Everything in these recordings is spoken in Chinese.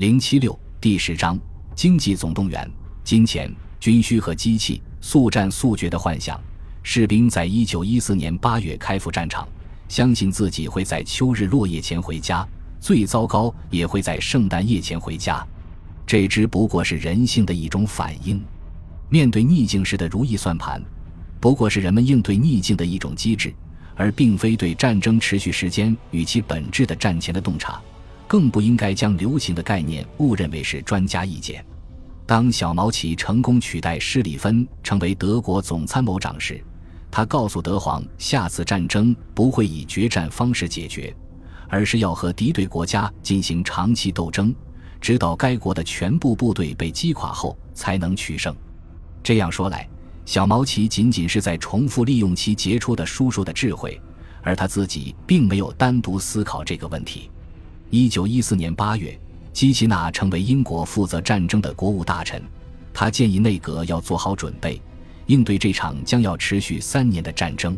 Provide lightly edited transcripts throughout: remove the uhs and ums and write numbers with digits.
076第10章经济总动员，金钱、军需和机器，速战速决的幻想。士兵在1914年8月开赴战场，相信自己会在秋日落叶前回家，最糟糕也会在圣诞夜前回家。这只不过是人性的一种反应。面对逆境时的如意算盘，不过是人们应对逆境的一种机制，而并非对战争持续时间与其本质的战前的洞察。更不应该将流行的概念误认为是专家意见。当小毛奇成功取代施里芬成为德国总参谋长时，他告诉德皇，下次战争不会以决战方式解决，而是要和敌对国家进行长期斗争，直到该国的全部部队被击垮后才能取胜。这样说来，小毛奇仅仅是在重复利用其杰出的叔叔的智慧，而他自己并没有单独思考这个问题。1914年8月，基奇纳成为英国负责战争的国务大臣，他建议内阁要做好准备，应对这场将要持续3年的战争。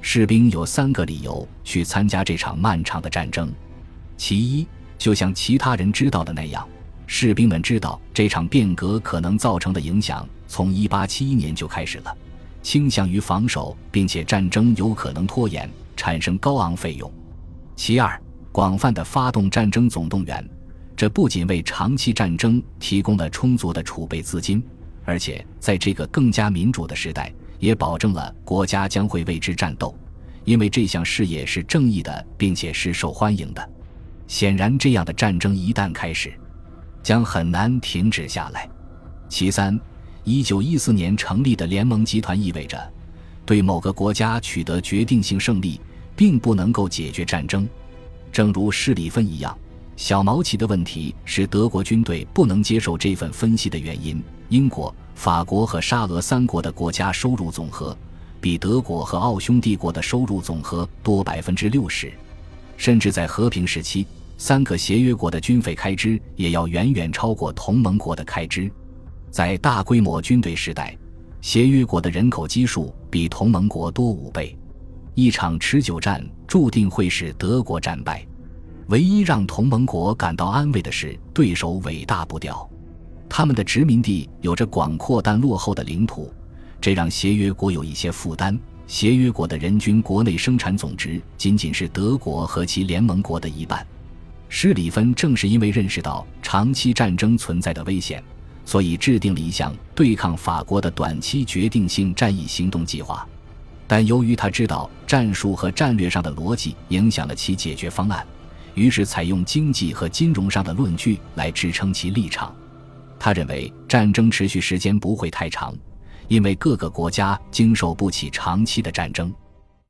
士兵有3个理由去参加这场漫长的战争。其一，就像其他人知道的那样，士兵们知道这场变革可能造成的影响从1871年就开始了，倾向于防守，并且战争有可能拖延，产生高昂费用。其二，广泛的发动战争总动员，这不仅为长期战争提供了充足的储备资金，而且在这个更加民主的时代，也保证了国家将会为之战斗，因为这项事业是正义的，并且是受欢迎的。显然，这样的战争一旦开始，将很难停止下来。其三，1914年成立的联盟集团意味着，对某个国家取得决定性胜利，并不能够解决战争。正如施里芬一样，小毛奇的问题是德国军队不能接受这份分析的原因。英国、法国和沙俄3国的国家收入总和比德国和奥匈帝国的收入总和多 60%， 甚至在和平时期，3个协约国的军费开支也要远远超过同盟国的开支。在大规模军队时代，协约国的人口基数比同盟国多5倍。一场持久战注定会使德国战败，唯一让同盟国感到安慰的是，对手伟大不掉，他们的殖民地有着广阔但落后的领土，这让协约国有一些负担。协约国的人均国内生产总值仅仅是德国和其联盟国的一半。施里芬正是因为认识到长期战争存在的危险，所以制定了一项对抗法国的短期决定性战役行动计划，但由于他知道战术和战略上的逻辑影响了其解决方案，于是采用经济和金融上的论据来支撑其立场。他认为战争持续时间不会太长，因为各个国家经受不起长期的战争。